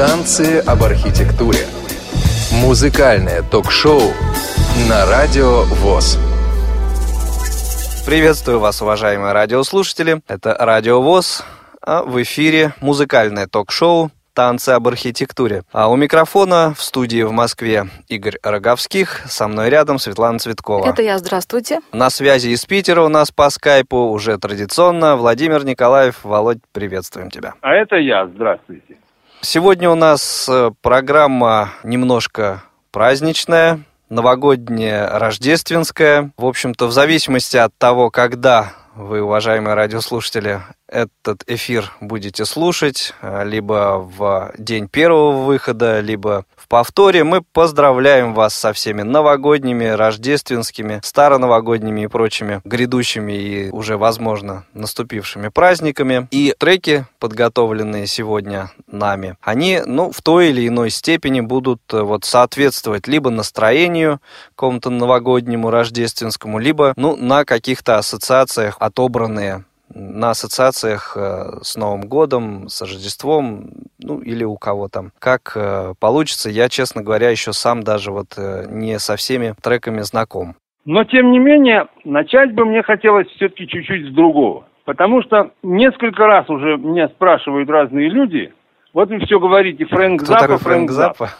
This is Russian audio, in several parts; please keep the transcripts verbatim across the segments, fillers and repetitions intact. «Танцы об архитектуре». Музыкальное ток-шоу на Радио ВОС. Приветствую вас, уважаемые радиослушатели. Это Радио ВОС, а в эфире музыкальное ток-шоу «Танцы об архитектуре». А у микрофона в студии в Москве Игорь Роговских, со мной рядом Светлана Цветкова. Это я, здравствуйте. На связи из Питера у нас по скайпу уже традиционно Владимир Николаев. Володь, приветствуем тебя. А это я, здравствуйте. Сегодня у нас программа немножко праздничная, новогодняя, рождественская. В общем-то, в зависимости от того, когда вы, уважаемые радиослушатели, этот эфир будете слушать, либо в день первого выхода, либо в повторе, мы поздравляем вас со всеми новогодними, рождественскими, староновогодними и прочими грядущими и уже, возможно, наступившими праздниками. И треки, подготовленные сегодня нами, они, ну, в той или иной степени будут вот соответствовать либо настроению какому-то новогоднему, рождественскому, либо, ну, на каких-то ассоциациях отобранные, на ассоциациях с Новым годом, с Рождеством, ну или у кого там. Как получится, я, честно говоря, еще сам даже вот не со всеми треками знаком. Но, тем не менее, начать бы мне хотелось все-таки чуть-чуть с другого. Потому что несколько раз уже меня спрашивают разные люди, вот вы все говорите, Фрэнк Заппа, Фрэнк, Фрэнк Заппа.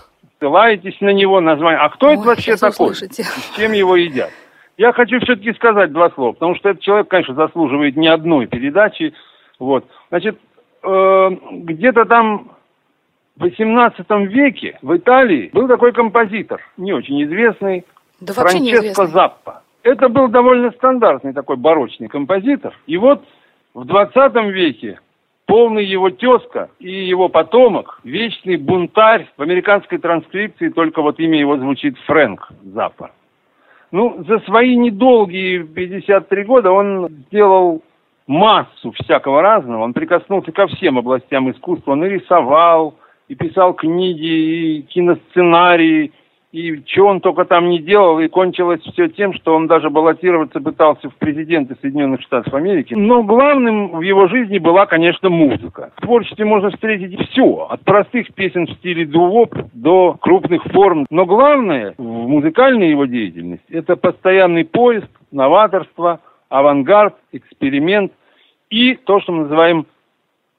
Ссылаетесь на него, название. А кто Ой, это вообще такой? Услышите. С чем его едят? Я хочу все-таки сказать два слова, потому что этот человек, конечно, заслуживает не одной передачи. Вот. Значит, э, где-то там в восемнадцатом веке в Италии был такой композитор, не очень известный, да Франческо Заппа. Это был довольно стандартный такой барочный композитор. И вот в двадцатом веке полный его тезка и его потомок, вечный бунтарь, в американской транскрипции только вот имя его звучит Фрэнк Заппа. Ну, за свои недолгие пятьдесят три года он сделал массу всякого разного. Он прикоснулся ко всем областям искусства. Он и рисовал, и писал книги, и киносценарии, и чего он только там не делал. И кончилось все тем, что он даже баллотироваться пытался в президенты Соединенных Штатов Америки. Но главным в его жизни была, конечно, музыка. В творчестве можно встретить все, от простых песен в стиле дувоп до крупных форм. Но главное в музыкальной его деятельности — это постоянный поиск, новаторство, авангард, эксперимент и то, что мы называем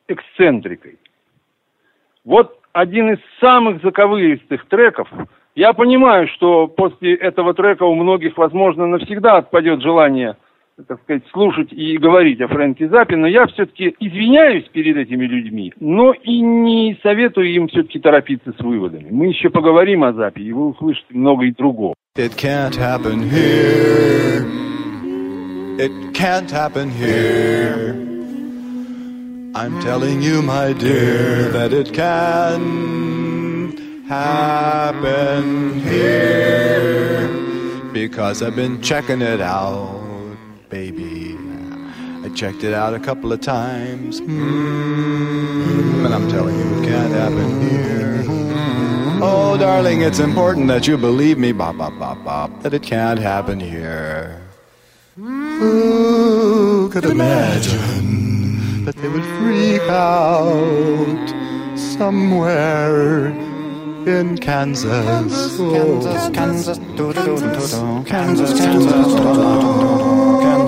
эксцентрикой. Вот один из самых заковыристых треков. Я понимаю, что после этого трека у многих, возможно, навсегда отпадет желание, так сказать, слушать и говорить о Фрэнке Заппе, но я все-таки извиняюсь перед этими людьми, но и не советую им все-таки торопиться с выводами. Мы еще поговорим о Заппе, и вы услышите много и другого. It can't happen here. It can't happen here. I'm telling you, my dear, that it can happen here, because I've been checking it out, baby. I checked it out a couple of times, mm, and I'm telling you it can't happen here. Oh, darling, it's important that you believe me, bop, bop, bop, bop, that it can't happen here. Who could imagine that they would freak out somewhere in Kansas, Kansas, Kansas, Kansas, Kansas, Kansas, Kansas.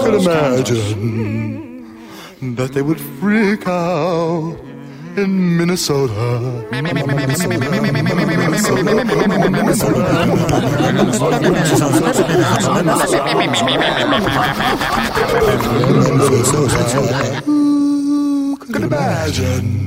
Could imagine that they would freak out in Minnesota, Minnesota, Minnesota. Who could imagine?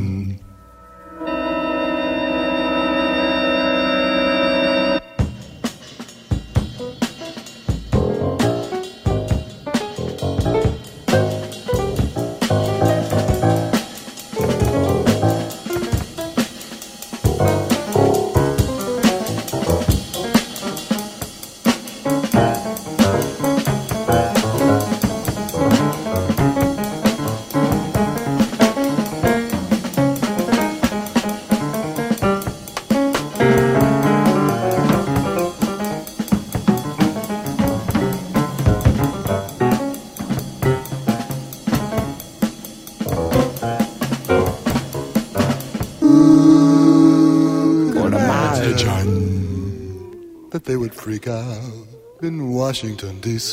legend that they would freak out in Washington, D C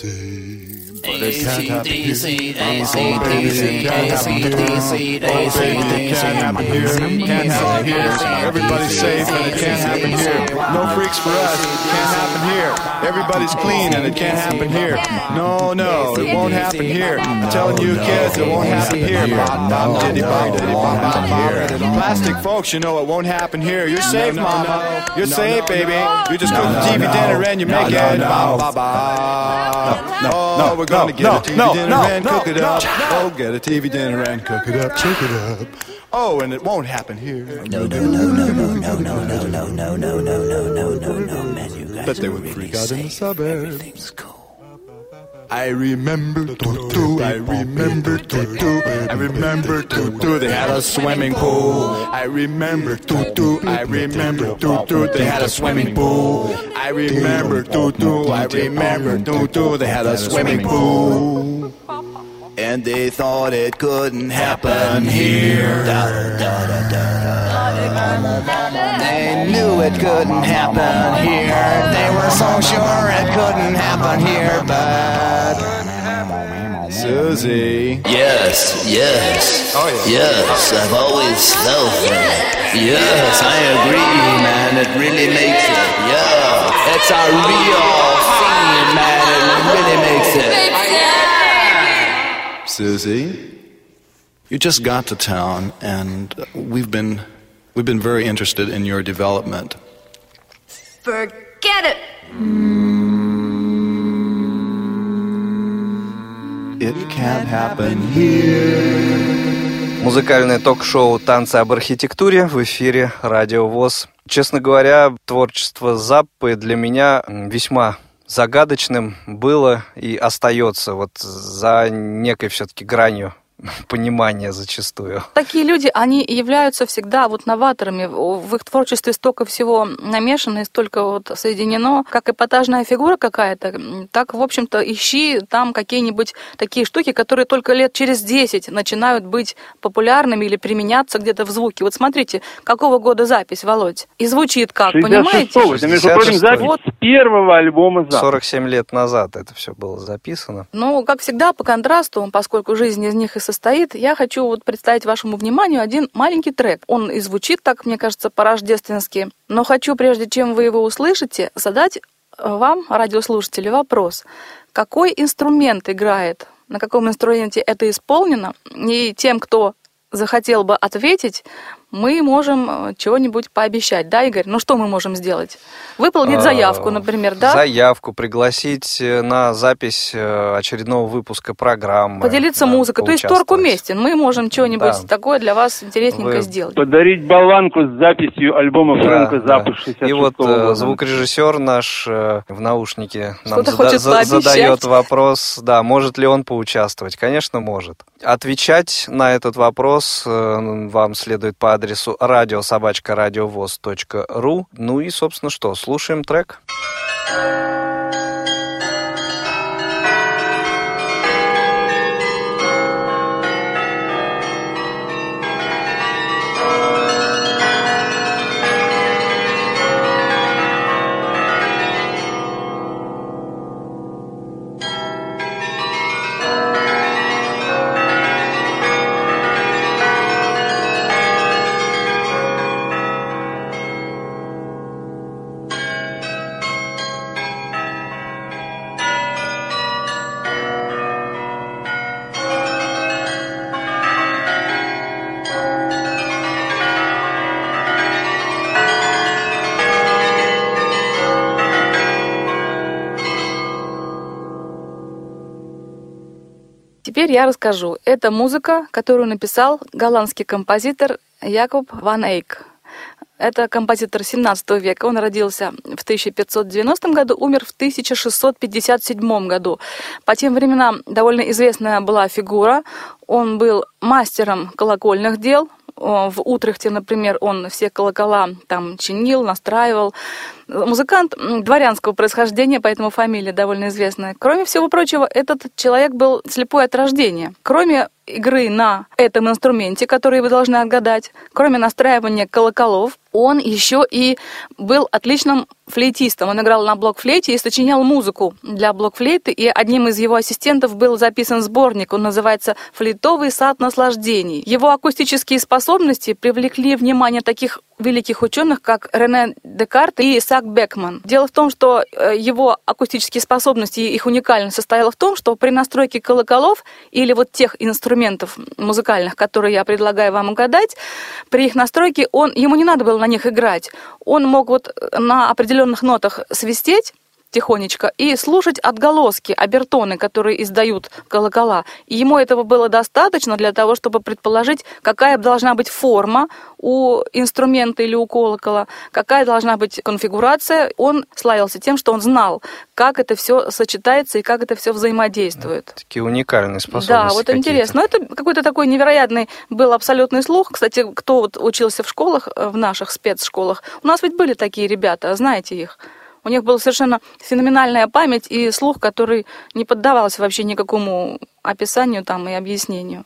But it can't happen here. Oh, baby, it can't happen here. Oh, baby, it can't happen here. It can't happen here. Everybody's safe and it can't happen here. No freaks for us. It can't happen here. Everybody's clean and it can't happen here. No, no, it won't happen here. I'm telling you kids, it won't happen here. Plastic folks, you know, it won't happen here. You're safe, mama. You're safe, baby. You just cook the T V dinner and you make it. No, no, no, we're gonna get a T V dinner and cook it up. Oh, get a T V dinner and cook it up, cook it up. Oh, and it won't happen here. No, no, no, no, no, no, no, no, no, no, no, no, no, no, man, you guys. But they would freak out in the suburbs. Everything's cool. I remember to do, I remember to do, I remember to do, they had a swimming pool. I remember to do, I remember to do, they had a swimming pool. I remember to do, I remember to do, they had a swimming pool. And they thought it couldn't happen here. Da, da, da, da. They knew it couldn't happen here. They were so sure it couldn't happen here, but... Susie. Yes, yes. Oh, yeah. Yes, I've always felt that. Yes, I agree, man. It really makes it. Yeah, it's a real thing, man. It really makes it. Susie, you just got to town, and we've been we've been very interested in your development. Forget it. It can't happen here. Музыкальное ток-шоу «Танцы об архитектуре» в эфире Радио ВОС. Честно говоря, творчество Заппы для меня весьма загадочным было и остается вот за некой все-таки гранью понимания зачастую. Такие люди, они являются всегда вот новаторами. В их творчестве столько всего намешано и столько вот соединено, как эпатажная фигура какая-то, так, в общем-то, ищи там какие-нибудь такие штуки, которые только лет через десять начинают быть популярными или применяться где-то в звуке. Вот смотрите, какого года запись, Володь? И звучит как, понимаете? шестьдесят шестого. Между прочим, запись вот с первого альбома Заппы. сорок семь лет назад это все было записано. Ну, как всегда, по контрасту, поскольку жизнь из них и состоит, я хочу вот представить вашему вниманию один маленький трек. Он и звучит так, мне кажется, по-рождественски. Но хочу, прежде чем вы его услышите, задать вам, радиослушатели, вопрос. Какой инструмент играет? На каком инструменте это исполнено? И тем, кто захотел бы ответить, мы можем чего-нибудь пообещать. Да, Игорь? Ну что мы можем сделать? Выполнить заявку, например, да? Заявку, пригласить на запись очередного выпуска программы. Поделиться музыкой. То есть торг уместен. Мы можем чего-нибудь да. такое для вас интересненькое Вы... сделать. Подарить болванку с записью альбома Фрэнка да, Заппы шестьдесят шестого. И вот года. Звукорежиссер наш в наушнике нам зада- за- задает вопрос, да, может ли он поучаствовать. Конечно, может. Отвечать на этот вопрос вам следует по адресу радио собачка радиовос точка ру. Ну и, собственно, что? Слушаем трек. Теперь я расскажу. Это музыка, которую написал голландский композитор Якоб ван Эйк. Это композитор семнадцатого века. Он родился в тысяча пятьсот девяностом году, умер в тысяча шестьсот пятьдесят седьмом году. По тем временам довольно известная была фигура. Он был мастером колокольных дел. В Утрехте, например, он все колокола там чинил, настраивал. музыкант дворянского происхождения, поэтому фамилия довольно известная. Кроме всего прочего, этот человек был слепой от рождения. Кроме игры на этом инструменте, который вы должны отгадать, кроме настраивания колоколов, он еще и был отличным флейтистом. Он играл на блокфлейте и сочинял музыку для блокфлейты, и одним из его ассистентов был записан сборник, он называется «Флейтовый сад наслаждений». Его акустические способности привлекли внимание таких великих ученых, как Рене Декарт и Исаак Бекман. Дело в том, что его акустические способности и их уникальность состояла в том, что при настройке колоколов или вот тех инструментов музыкальных, которые я предлагаю вам угадать, при их настройке он, ему не надо было на них играть. Он мог вот на определенных нотах свистеть тихонечко и слушать отголоски, обертоны, которые издают колокола. И ему этого было достаточно для того, чтобы предположить, какая должна быть форма у инструмента или у колокола, какая должна быть конфигурация. Он славился тем, что он знал, как это все сочетается и как это все взаимодействует. Такие уникальные способности. Да, вот какие-то. Интересно. Но это какой-то такой невероятный был абсолютный слух. Кстати, кто вот учился в школах, в наших спецшколах, у нас ведь были такие ребята, знаете их? У них была совершенно феноменальная память и слух, который не поддавался вообще никакому описанию там и объяснению.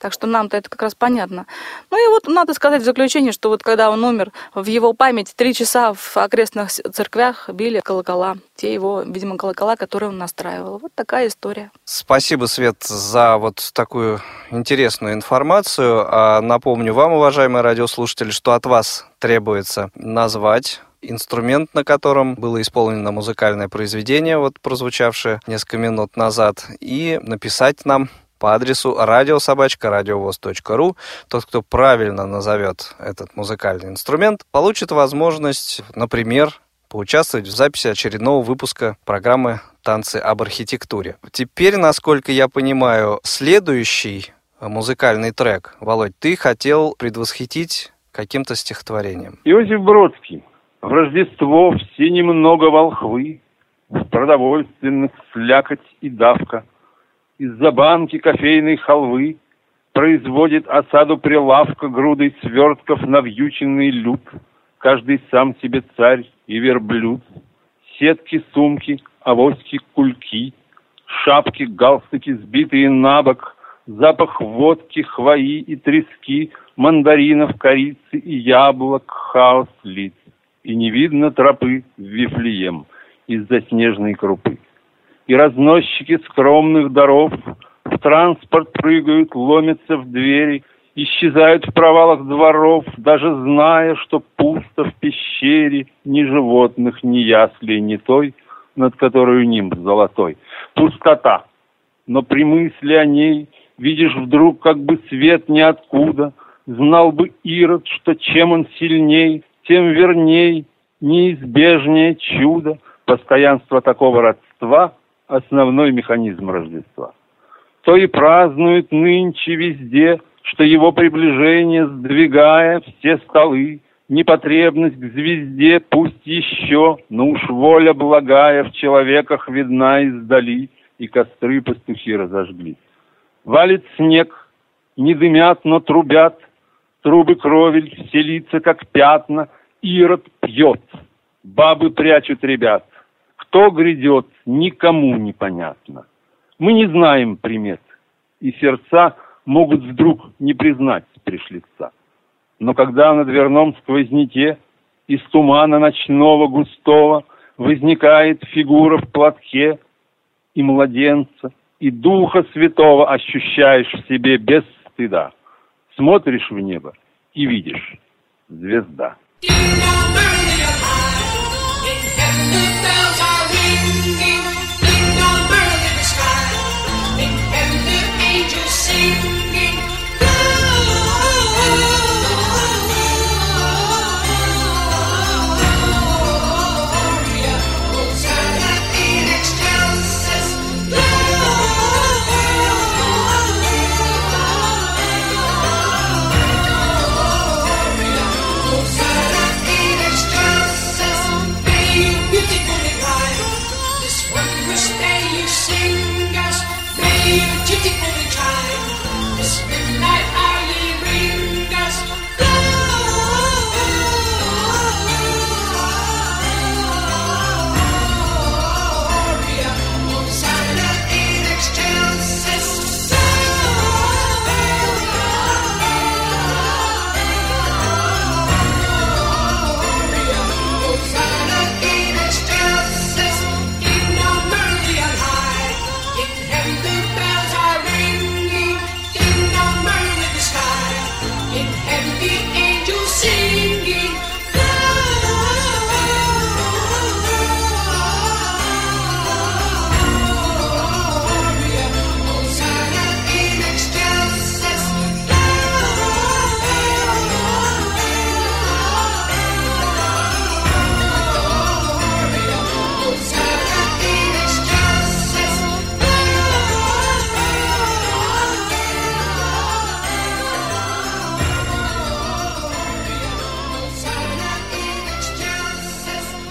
Так что нам-то это как раз понятно. Ну и вот надо сказать в заключение, что вот когда он умер, в его память три часа в окрестных церквях били колокола. Те его, видимо, колокола, которые он настраивал. Вот такая история. Спасибо, Свет, за вот такую интересную информацию. А напомню вам, уважаемые радиослушатели, что от вас требуется назвать инструмент, на котором было исполнено музыкальное произведение, вот прозвучавшее несколько минут назад, и написать нам по адресу радио собачка радиовос точка ру. Тот, кто правильно назовет этот музыкальный инструмент, получит возможность, например, поучаствовать в записи очередного выпуска программы «Танцы об архитектуре». Теперь, насколько я понимаю, следующий музыкальный трек, Володь, ты хотел предвосхитить каким-то стихотворением. Иосиф Бродский. В Рождество все немного волхвы, в продовольственных слякоть и давка. Из-за банки кофейной халвы производит осаду прилавка грудой свертков навьюченный люд. Каждый сам себе царь и верблюд. Сетки, сумки, авоськи, кульки, шапки, галстуки, сбитые на бок, запах водки, хвои и трески, мандаринов, корицы и яблок, хаос лиц. И не видно тропы в Вифлеем из-за снежной крупы. И разносчики скромных даров в транспорт прыгают, ломятся в двери, исчезают в провалах дворов, даже зная, что пусто в пещере ни животных, ни яслей, ни той, над которой нимб золотой. Пустота, но при мысли о ней видишь вдруг, как бы свет ниоткуда, знал бы Ирод, что чем он сильней, тем верней, неизбежнее чудо, постоянство такого родства, основной механизм Рождества. То и празднуют нынче везде, что его приближение, сдвигая все столы, непотребность к звезде, пусть еще, но уж воля благая в человеках видна издали, и костры пастухи разожгли. Валит снег, не дымят, но трубят, трубы кровель, все лица, как пятна, Ирод пьет, бабы прячут ребят. Кто грядет, никому непонятно. Мы не знаем примет, и сердца могут вдруг не признать пришлица. Но когда на дверном сквозняке из тумана ночного густого возникает фигура в платке, и младенца, и Духа Святого ощущаешь в себе без стыда. Смотришь в небо и видишь – звезда. Beautiful.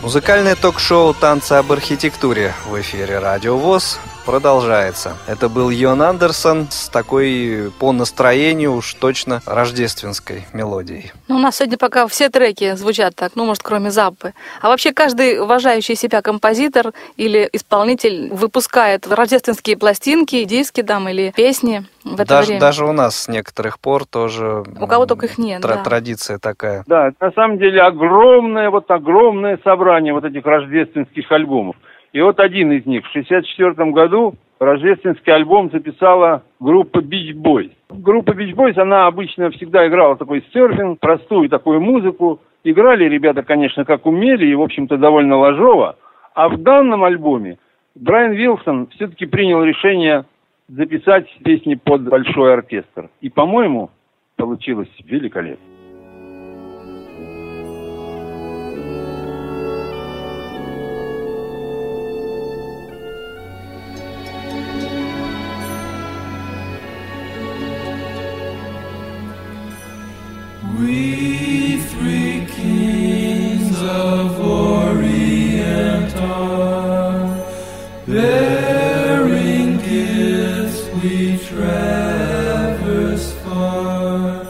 Музыкальное ток-шоу «Танцы об архитектуре» в эфире «Радио ВОС» продолжается. Это был Йон Андерсон с такой по настроению уж точно рождественской мелодией. Ну, у нас сегодня пока все треки звучат так, ну, может, кроме Заппы. А вообще каждый уважающий себя композитор или исполнитель выпускает рождественские пластинки, диски там или песни. В это даже, время. даже у нас с некоторых пор тоже у кого только их нет, тр- да. традиция такая. Да, на самом деле огромное, вот огромное собрание вот этих рождественских альбомов. И вот один из них в шестьдесят четвёртом году рождественский альбом записала группа Beach Boys. Группа Beach Boys, она обычно всегда играла такой серфинг, простую такую музыку. Играли ребята, конечно, как умели и, в общем-то, довольно ложово. А в данном альбоме Брайан Вилсон все-таки принял решение записать песни под большой оркестр. И, по-моему, получилось великолепно. We three kings of Orient are bearing gifts we traverse far,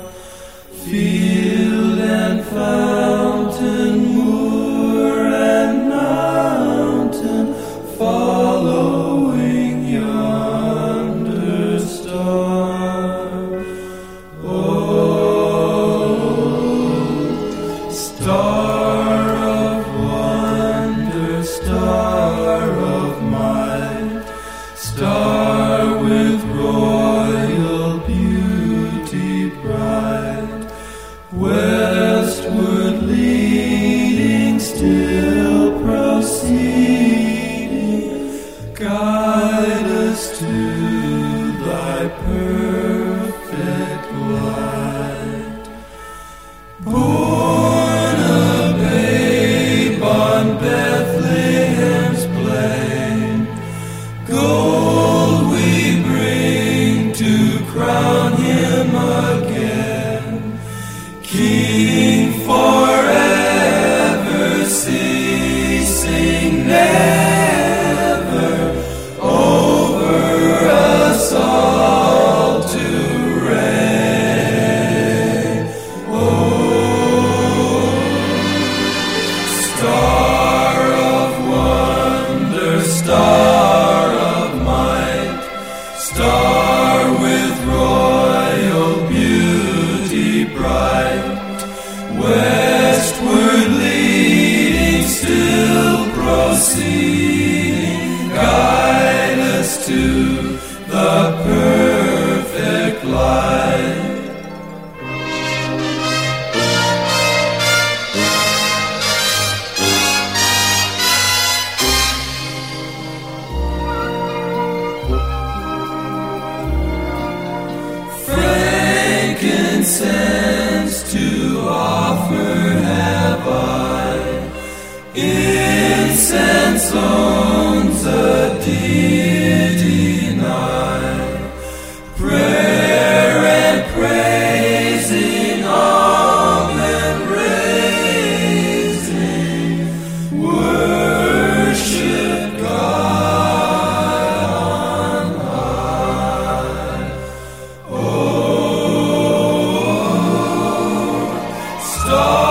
field and fountain, moor and mountain, following yonder star. Oh, star of wonder, star of might, star with royal beauty bright, westward leading, still proceeding, guide us to thy perfect light. Born Bethlehem's plain, gold we bring to crown him again, King forever, ceasing never, over us all to reign. Oh, star. Star of might, star with royal beauty bright, westward leading, still proceeding, guide us to the perfect light. Sense to offer have I, incense owns a deity nigh, prayer and praising, amen raising, worship God on high. Oh, love.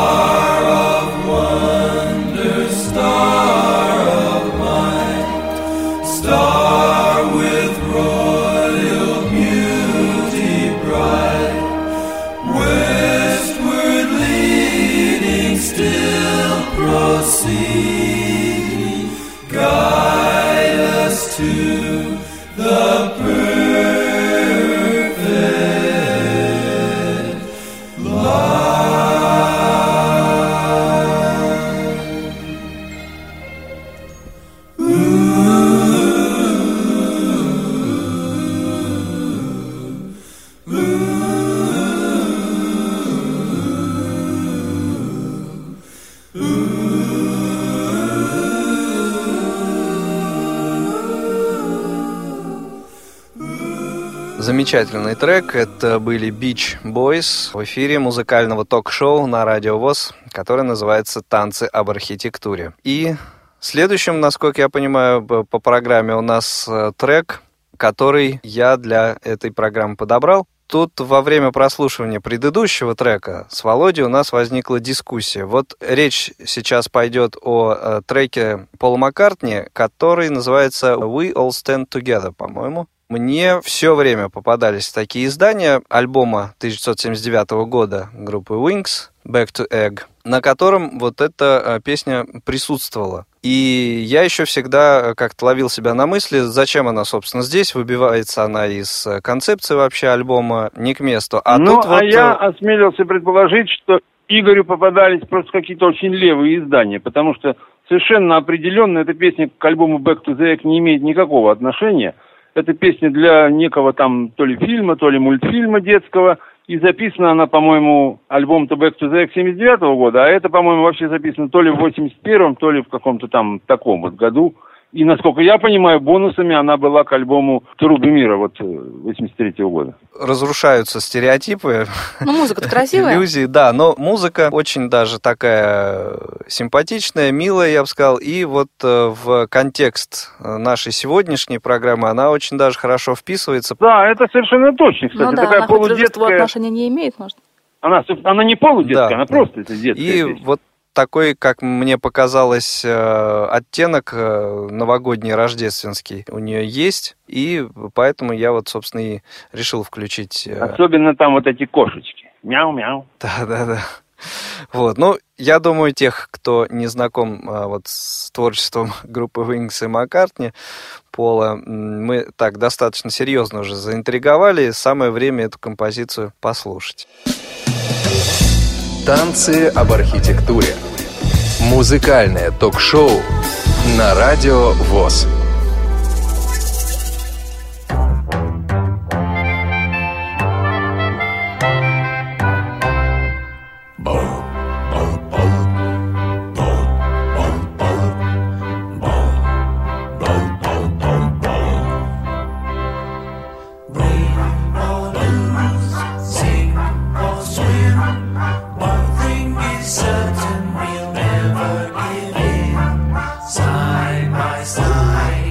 Замечательный трек. Это были Beach Boys в эфире музыкального ток-шоу на Радио ВОС, которое называется «Танцы об архитектуре». И следующим, насколько я понимаю, по программе у нас трек, который я для этой программы подобрал. Тут во время прослушивания предыдущего трека с Володей у нас возникла дискуссия. Вот речь сейчас пойдет о треке Пола Маккартни, который называется «We All Stand Together», по-моему. Мне все время попадались такие издания альбома тысяча девятьсот семьдесят девятого года группы Wings «Back to Egg», на котором вот эта песня присутствовала. И я еще всегда как-то ловил себя на мысли, зачем она, собственно, здесь, выбивается она из концепции вообще альбома, не к месту. А ну, тут а вот... я осмелился предположить, что Игорю попадались просто какие-то очень левые издания, потому что совершенно определенно эта песня к альбому «Back to the Egg» не имеет никакого отношения. Это песня для некого там то ли фильма, то ли мультфильма детского. И записана она, по-моему, альбом-то «Back to the Egg» семьдесят девятого года, а это, по-моему, вообще записано то ли в восемьдесят первом, то ли в каком-то там таком вот году. И, насколько я понимаю, бонусами она была к альбому «Трубы мира» вот восемьдесят третьего года. Разрушаются стереотипы. Ну, музыка-то красивая. Иллюзии, да, но музыка очень даже такая симпатичная, милая, я бы сказал. И вот в контекст нашей сегодняшней программы она очень даже хорошо вписывается. Да, это совершенно точно, кстати. Ну да, такая она полудетская... хоть отношения не имеет, может. Она, она не полудетская, да, она просто это детская. И песня. Вот такой, как мне показалось, оттенок новогодний, рождественский у нее есть, и поэтому я вот, собственно, и решил включить... Особенно там вот эти кошечки. Мяу-мяу. Да-да-да. Вот, ну, я думаю, тех, кто не знаком вот с творчеством группы Wings и Маккартни, Пола, мы так достаточно серьезно уже заинтриговали, самое время эту композицию послушать. «Танцы об архитектуре». Музыкальное ток-шоу на Радио ВОС. Side by side.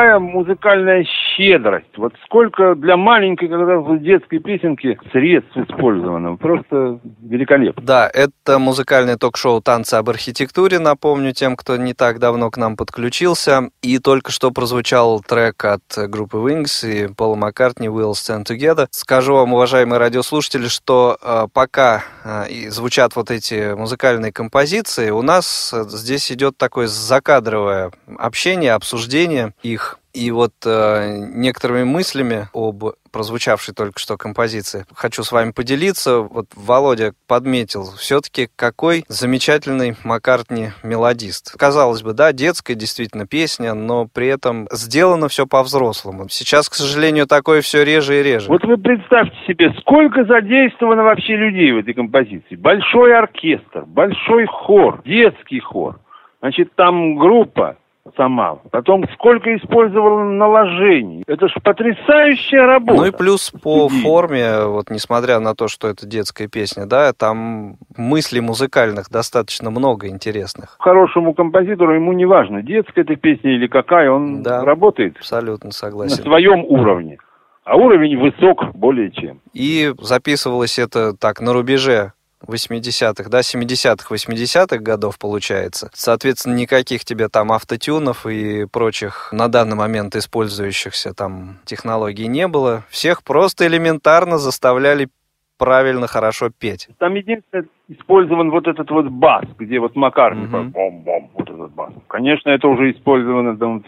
какая музыкальная щедрость. Вот сколько для маленькой, когда в детской песенке средств использовано. Просто великолепно. Да, это музыкальное ток-шоу «Танцы об архитектуре». Напомню тем, кто не так давно к нам подключился. И только что прозвучал трек от группы Wings и Пола Маккартни «We'll Stand Together». Скажу вам, уважаемые радиослушатели, что э, пока э, звучат вот эти музыкальные композиции, у нас здесь идет такое закадровое общение, обсуждение их. И вот э, некоторыми мыслями об прозвучавшей только что композиции хочу с вами поделиться. Вот Володя подметил, все-таки какой замечательный Маккартни мелодист. Казалось бы, да, детская действительно песня, но при этом сделано все по-взрослому. Сейчас, к сожалению, такое все реже и реже. Вот вы представьте себе, сколько задействовано вообще людей в этой композиции. Большой оркестр, большой хор, детский хор. Значит, там группа сама. Потом сколько использовала наложений. Это ж потрясающая работа. Ну и плюс по форме, вот несмотря на то, что это детская песня, да, там мыслей музыкальных достаточно много интересных. Хорошему композитору ему не важно, детская эта песня или какая, он да, работает. Абсолютно согласен. На своем уровне. А уровень высок более чем. И записывалось это так на рубеже восьмидесятых, да, семидесятых, восьмидесятых годов получается. Соответственно, никаких тебе там автотюнов и прочих на данный момент использующихся там технологий не было. Всех просто элементарно заставляли правильно, хорошо петь. Там единственное, использован вот этот вот бас, где вот Маккартни, угу, бом-бом, вот этот бас. Конечно, это уже использовано там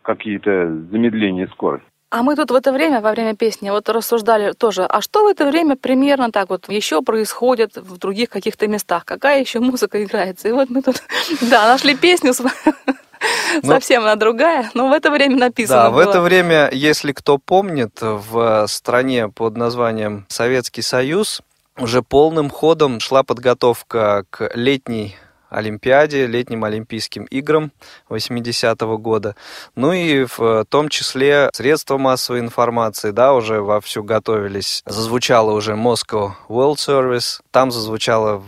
какие-то замедления скорости. А мы тут в это время, во время песни, вот рассуждали тоже, а что в это время примерно так вот еще происходит в других каких-то местах? Какая еще музыка играется? И вот мы тут, да, нашли песню с... Но... Совсем она другая, но в это время написано. Да, было. В это время, если кто помнит, в стране под названием Советский Союз уже полным ходом шла подготовка к летней Олимпиаде, летним Олимпийским играм восьмидесятого года. Ну и в том числе средства массовой информации, да, уже вовсю готовились. Зазвучала уже Moscow World Service, там зазвучала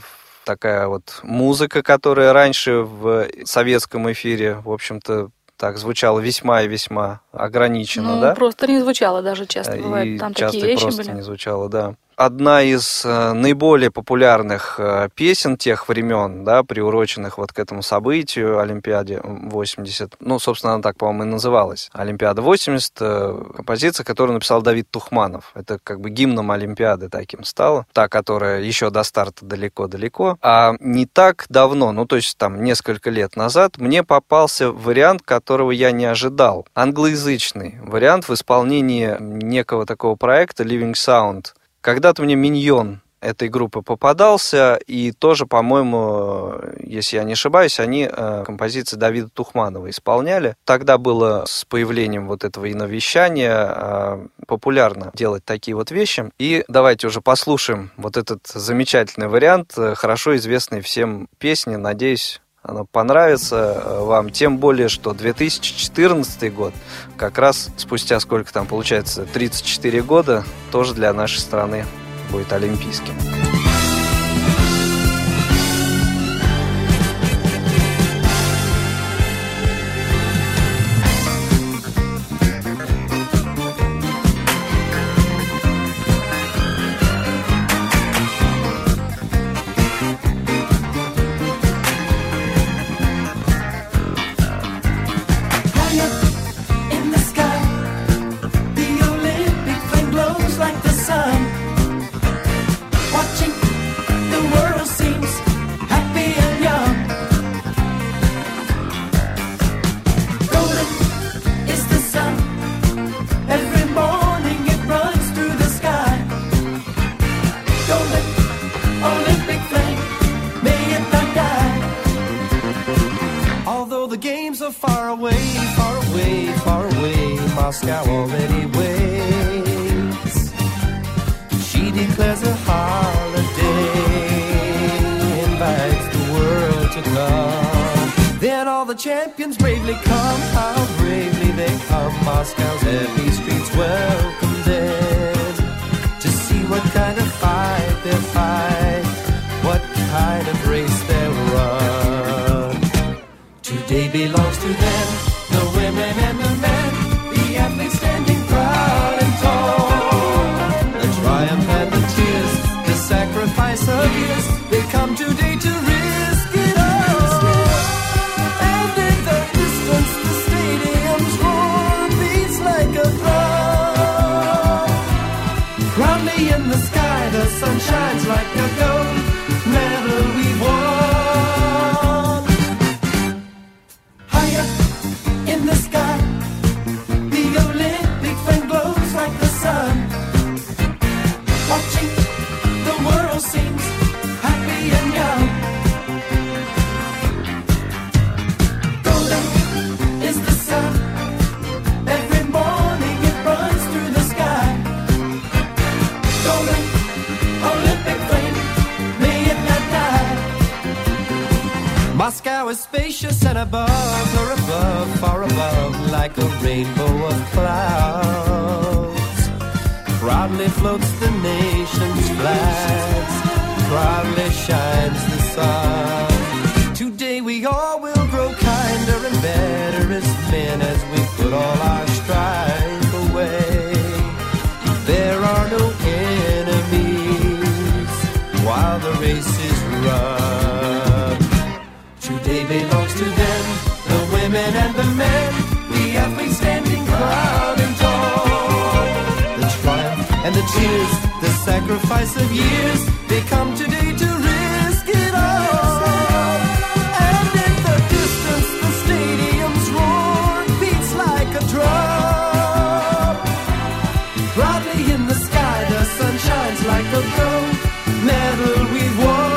такая вот музыка, которая раньше в советском эфире, в общем-то, так звучало весьма и весьма ограниченно, ну, да? Просто не звучало даже, часто бывает. И там часто такие вещи просто были. Не звучало, да. Одна из э, наиболее популярных э, песен тех времен, да, приуроченных вот к этому событию, Олимпиаде восемьдесят, ну, собственно, она так, по-моему, и называлась, Олимпиада восемьдесят, э, композиция, которую написал Давид Тухманов. Это как бы гимном Олимпиады таким стало, та, которая еще до старта далеко-далеко. А не так давно, ну, то есть там несколько лет назад, мне попался вариант, которого я не ожидал. Англоязычный вариант в исполнении некого такого проекта Living Sound. Когда-то мне миньон этой группы попадался, и тоже, по-моему, если я не ошибаюсь, они композиции Давида Тухманова исполняли. Тогда было с появлением вот этого иновещания популярно делать такие вот вещи. И давайте уже послушаем вот этот замечательный вариант, хорошо известной всем песни. Надеюсь, она понравится вам, тем более, что две тысячи четырнадцатый год, как раз спустя сколько там получается, тридцать четыре года, тоже для нашей страны будет олимпийским. Belongs to them, the women and the men. sun shines like a gold medal we won. Higher in the sky, the Olympic flame glows like the sun. Watching the world seems happy and young. Golden is the sun. Every morning it runs through the sky. Golden. Moscow is spacious and above, or above, far above, like a rainbow of clouds. Proudly floats the nation's flags, proudly shines the sun. Today we all will grow kinder and better as men as we put all our strife away. There are no enemies while the race is run. Today belongs to them, the women and the men, the athletes standing proud and tall. The triumph and the tears, the sacrifice of years, they come today to risk it all. And in the distance the stadium's roar beats like a drum. Proudly in the sky the sun shines like a gold medal we won.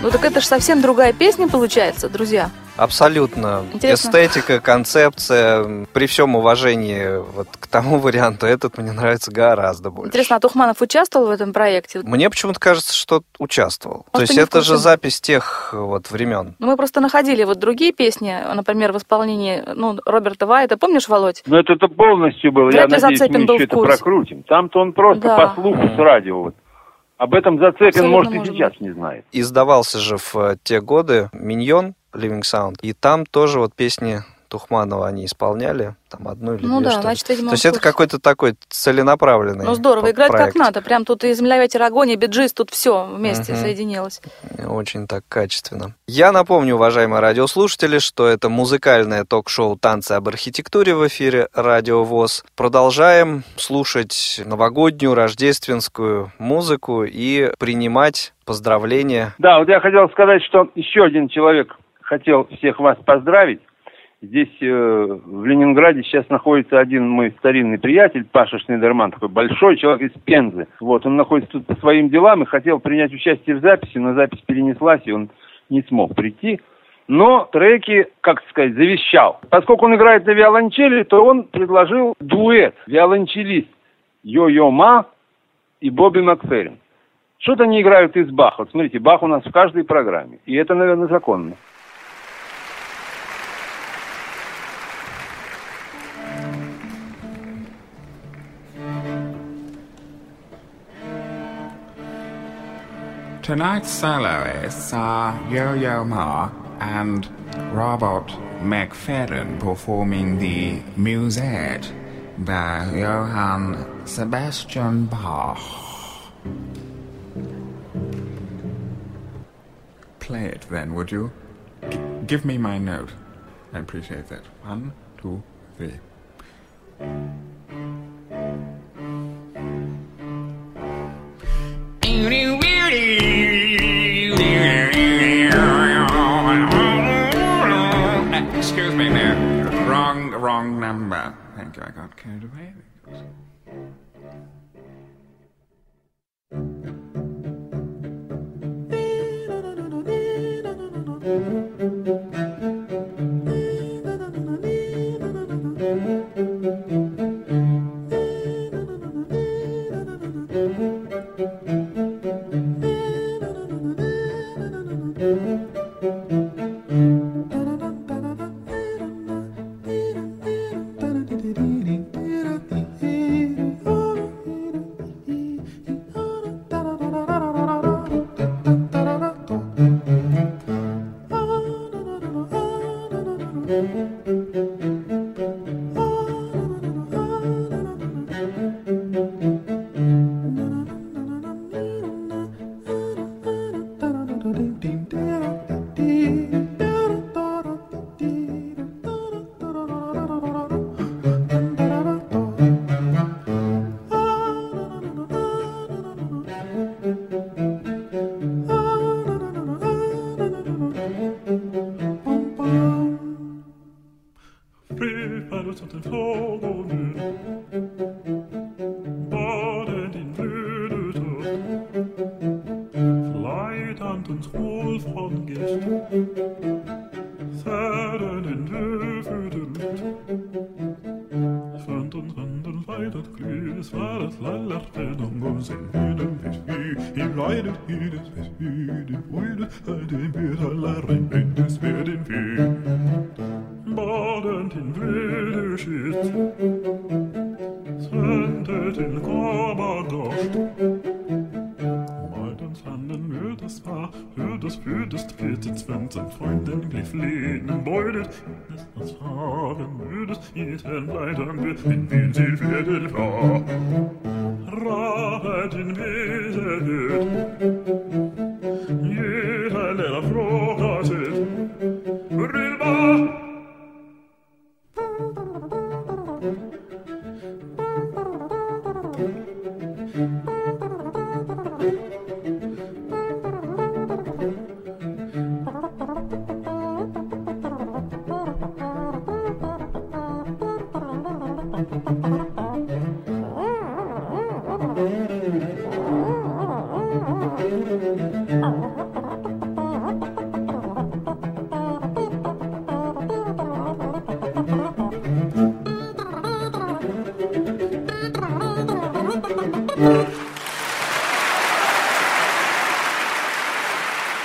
Ну так это же совсем другая песня получается, друзья. Абсолютно. Интересно. Эстетика, концепция, при всем уважении вот к тому варианту, этот мне нравится гораздо больше. Интересно, а Тухманов участвовал в этом проекте? Мне почему-то кажется, что участвовал. Может, то есть это же запись тех вот времен. Ну мы просто находили вот другие песни, например, в исполнении ну, Роберта Вайта. Помнишь, Володь? Ну это полностью было. Вряд Я надеюсь, мы еще это прокрутим. Там-то он просто да. по слуху mm. с радио вот. Об этом Зацепин, может, и сейчас быть. Не знает. Издавался же в те годы «Миньон», «Living Sound», и там тоже вот песни Тухманова они исполняли, там одну или ну две, да, значит, видимо, то есть это какой-то такой целенаправленный проект. Ну здорово, играть проект. Как надо, прям тут и «Земля, ветер, огонь», и «Биджиз», тут все вместе угу. соединилось. Очень так качественно. Я напомню, уважаемые радиослушатели, что это музыкальное ток-шоу «Танцы об архитектуре» в эфире «Радио ВОС». Продолжаем слушать новогоднюю, рождественскую музыку и принимать поздравления. Да, вот я хотел сказать, что еще один человек хотел всех вас поздравить. Здесь э, в Ленинграде сейчас находится один мой старинный приятель, Паша Шнейдерман, такой большой человек из Пензы. Вот, он находится тут по своим делам и хотел принять участие в записи, но запись перенеслась, и он не смог прийти. Но треки, как сказать, завещал. Поскольку он играет на виолончели, то он предложил дуэт. Виолончелист Йо-Йо Ма и Бобби Макферрин. Что-то они играют из Баха. Вот смотрите, Бах у нас в каждой программе. И это, наверное, законно. Tonight's soloists are Yo-Yo Ma and Robert McFadden performing the Musette by Johann Sebastian Bach. Play it then, would you? G- give me my note. I appreciate that. One, two, three. Well, thank you, I got carried away.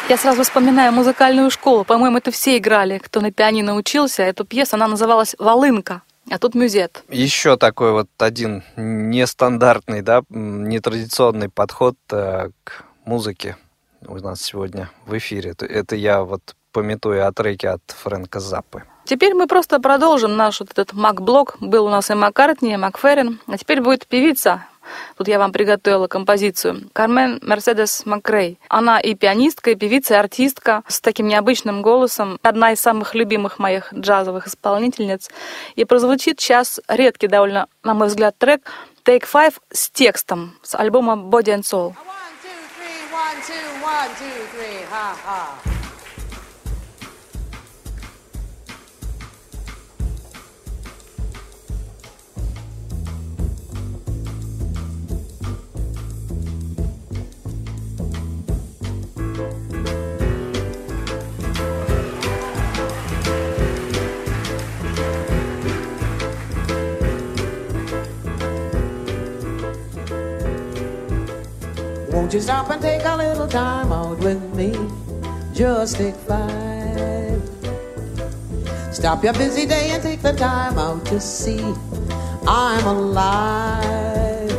Я сразу вспоминаю музыкальную школу. По-моему, это все играли, кто на пианино учился. Эту пьесу, она называлась «Волынка», а тут «Мюзет». Еще такой вот один нестандартный, да, нетрадиционный подход э, к музыке у нас сегодня в эфире. Это я вот памятую о треке от Фрэнка Заппы. Теперь мы просто продолжим наш вот этот мак-блок. Был у нас и Маккартни, и Макферрин. А теперь будет певица. Тут я вам приготовила композицию. Кармен Мерседес МакРей. Она и пианистка, и певица, и артистка с таким необычным голосом. Одна из самых любимых моих джазовых исполнительниц. И прозвучит сейчас редкий довольно, на мой взгляд, трек «Take Five» с текстом с альбома «Body and Soul». one, two, three, one, two, three, ха-ха. Won't you stop and take a little time out with me? Just take five. Stop your busy day and take the time out to see I'm alive.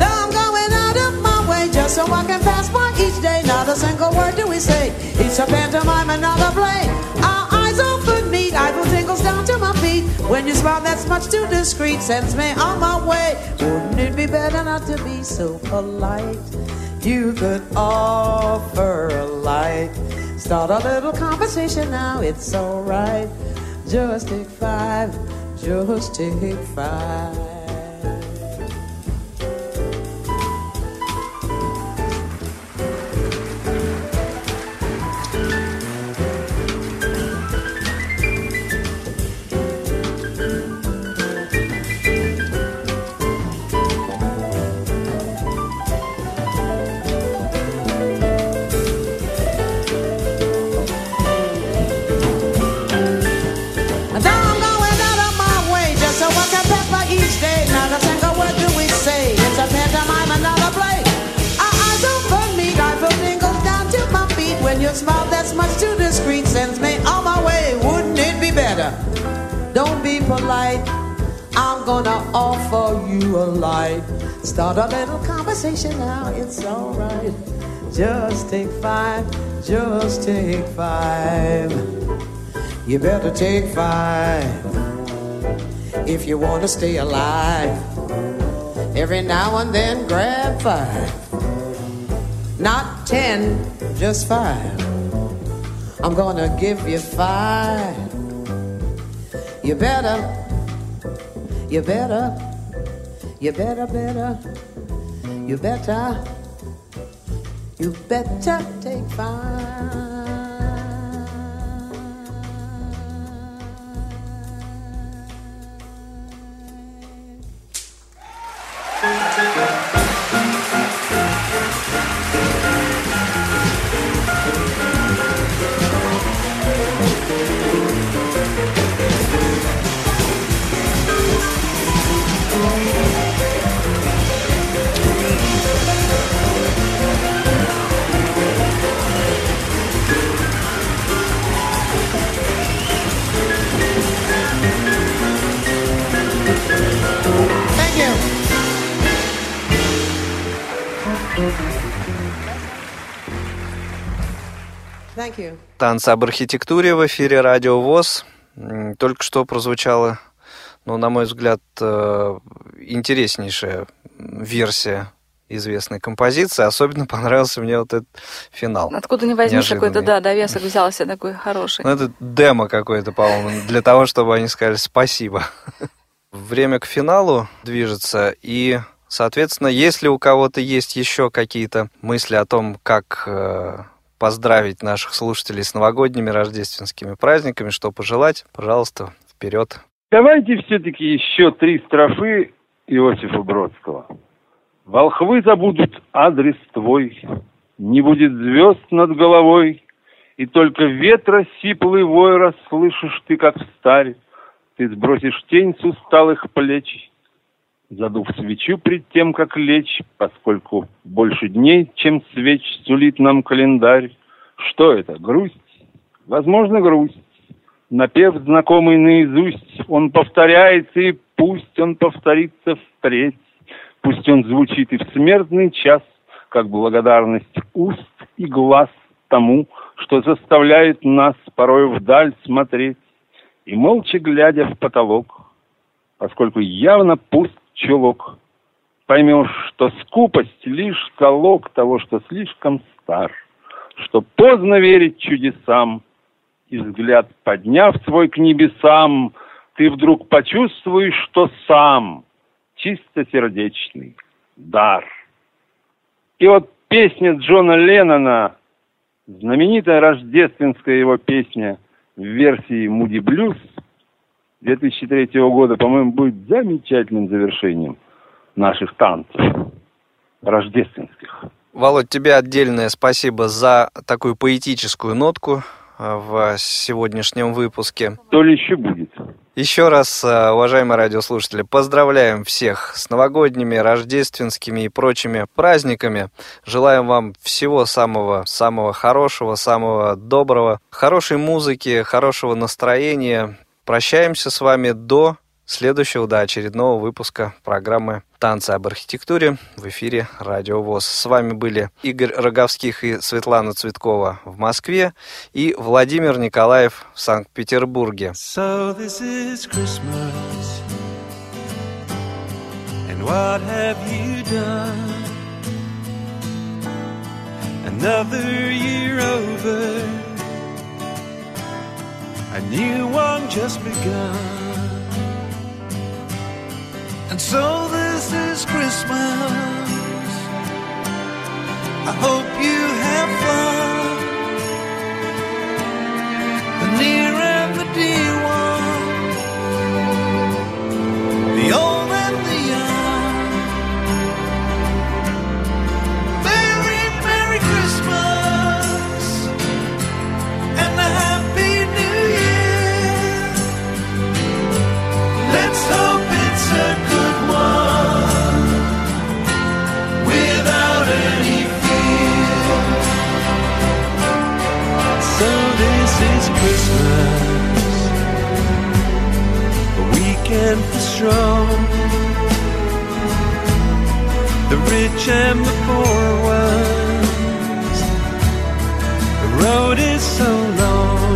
Though I'm going out of my way just so I can pass by each day. Not a single word do we say. It's a pantomime, another play. Our eyes all could meet. Idle tingles down to my feet. When you smile, that's much too discreet. Sends me on my way. It'd be better not to be so polite. You could offer a light. Start a little conversation now, it's alright. Just take five, just take five. your smile that's much too discreet sends me on my way. Wouldn't it be better? Don't be polite. I'm gonna offer you a light. Start a little conversation now, it's alright. Just take five, just take five. You better take five if you wanna stay alive. Every now and then grab five. Not ten, just five. I'm gonna give you five. You better, you better, you better, better, you better, you better take five. «Танцы об архитектуре» в эфире «Радио ВОС». Только что прозвучала, ну, на мой взгляд, интереснейшая версия известной композиции. Особенно понравился мне вот этот финал. Откуда не возьмешь какой-то, да, довесок взялся такой хороший. Ну, это демо какое-то, по-моему, для того, чтобы они сказали «спасибо». Время к финалу движется, и, соответственно, если у кого-то есть еще какие-то мысли о том, как поздравить наших слушателей с новогодними, рождественскими праздниками, что пожелать, пожалуйста, вперед. Давайте все-таки еще три строфы Иосифа Бродского. Волхвы забудут адрес твой, не будет звезд над головой, и только ветра сиплый вой расслышишь ты, как встарь, ты сбросишь тень с усталых плеч, задув свечу пред тем, как лечь, поскольку больше дней, чем свеч, сулит нам календарь. Что это? Грусть? Возможно, грусть. Напев знакомый наизусть, он повторяется, и пусть он повторится встреть. Пусть он звучит и в смертный час, как благодарность уст и глаз тому, что заставляет нас порой вдаль смотреть, и молча глядя в потолок, поскольку явно пуст чулок, поймешь, что скупость лишь залог того, что слишком стар, что поздно верить чудесам, и взгляд подняв свой к небесам, ты вдруг почувствуешь, что сам чистосердечный дар. И вот песня Джона Леннона, знаменитая рождественская его песня в версии «Муди Блюз», две тысячи третьего года, по-моему, будет замечательным завершением наших танцев рождественских. Володь, тебе отдельное спасибо за такую поэтическую нотку в сегодняшнем выпуске. То ли еще будет. Еще раз, уважаемые радиослушатели, поздравляем всех с новогодними, рождественскими и прочими праздниками. Желаем вам всего самого-самого хорошего, самого доброго, хорошей музыки, хорошего настроения. Прощаемся с вами до следующего, до очередного выпуска программы «Танцы об архитектуре» в эфире «Радио ВОС». С вами были Игорь Роговских и Светлана Цветкова в Москве и Владимир Николаев в Санкт-Петербурге. So this is Christmas, and what have you done? Another year over. A new one just begun. And so this is Christmas. I hope you have fun. The near and the dear one, the old and the young. Merry, Merry Christmas, and a happy let's hope it's a good one, without any fear. strong. The rich and the poor ones. The road is so long.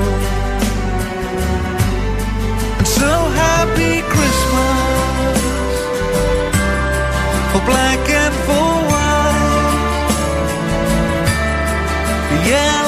And so happy Christmas for black and for white. Yeah.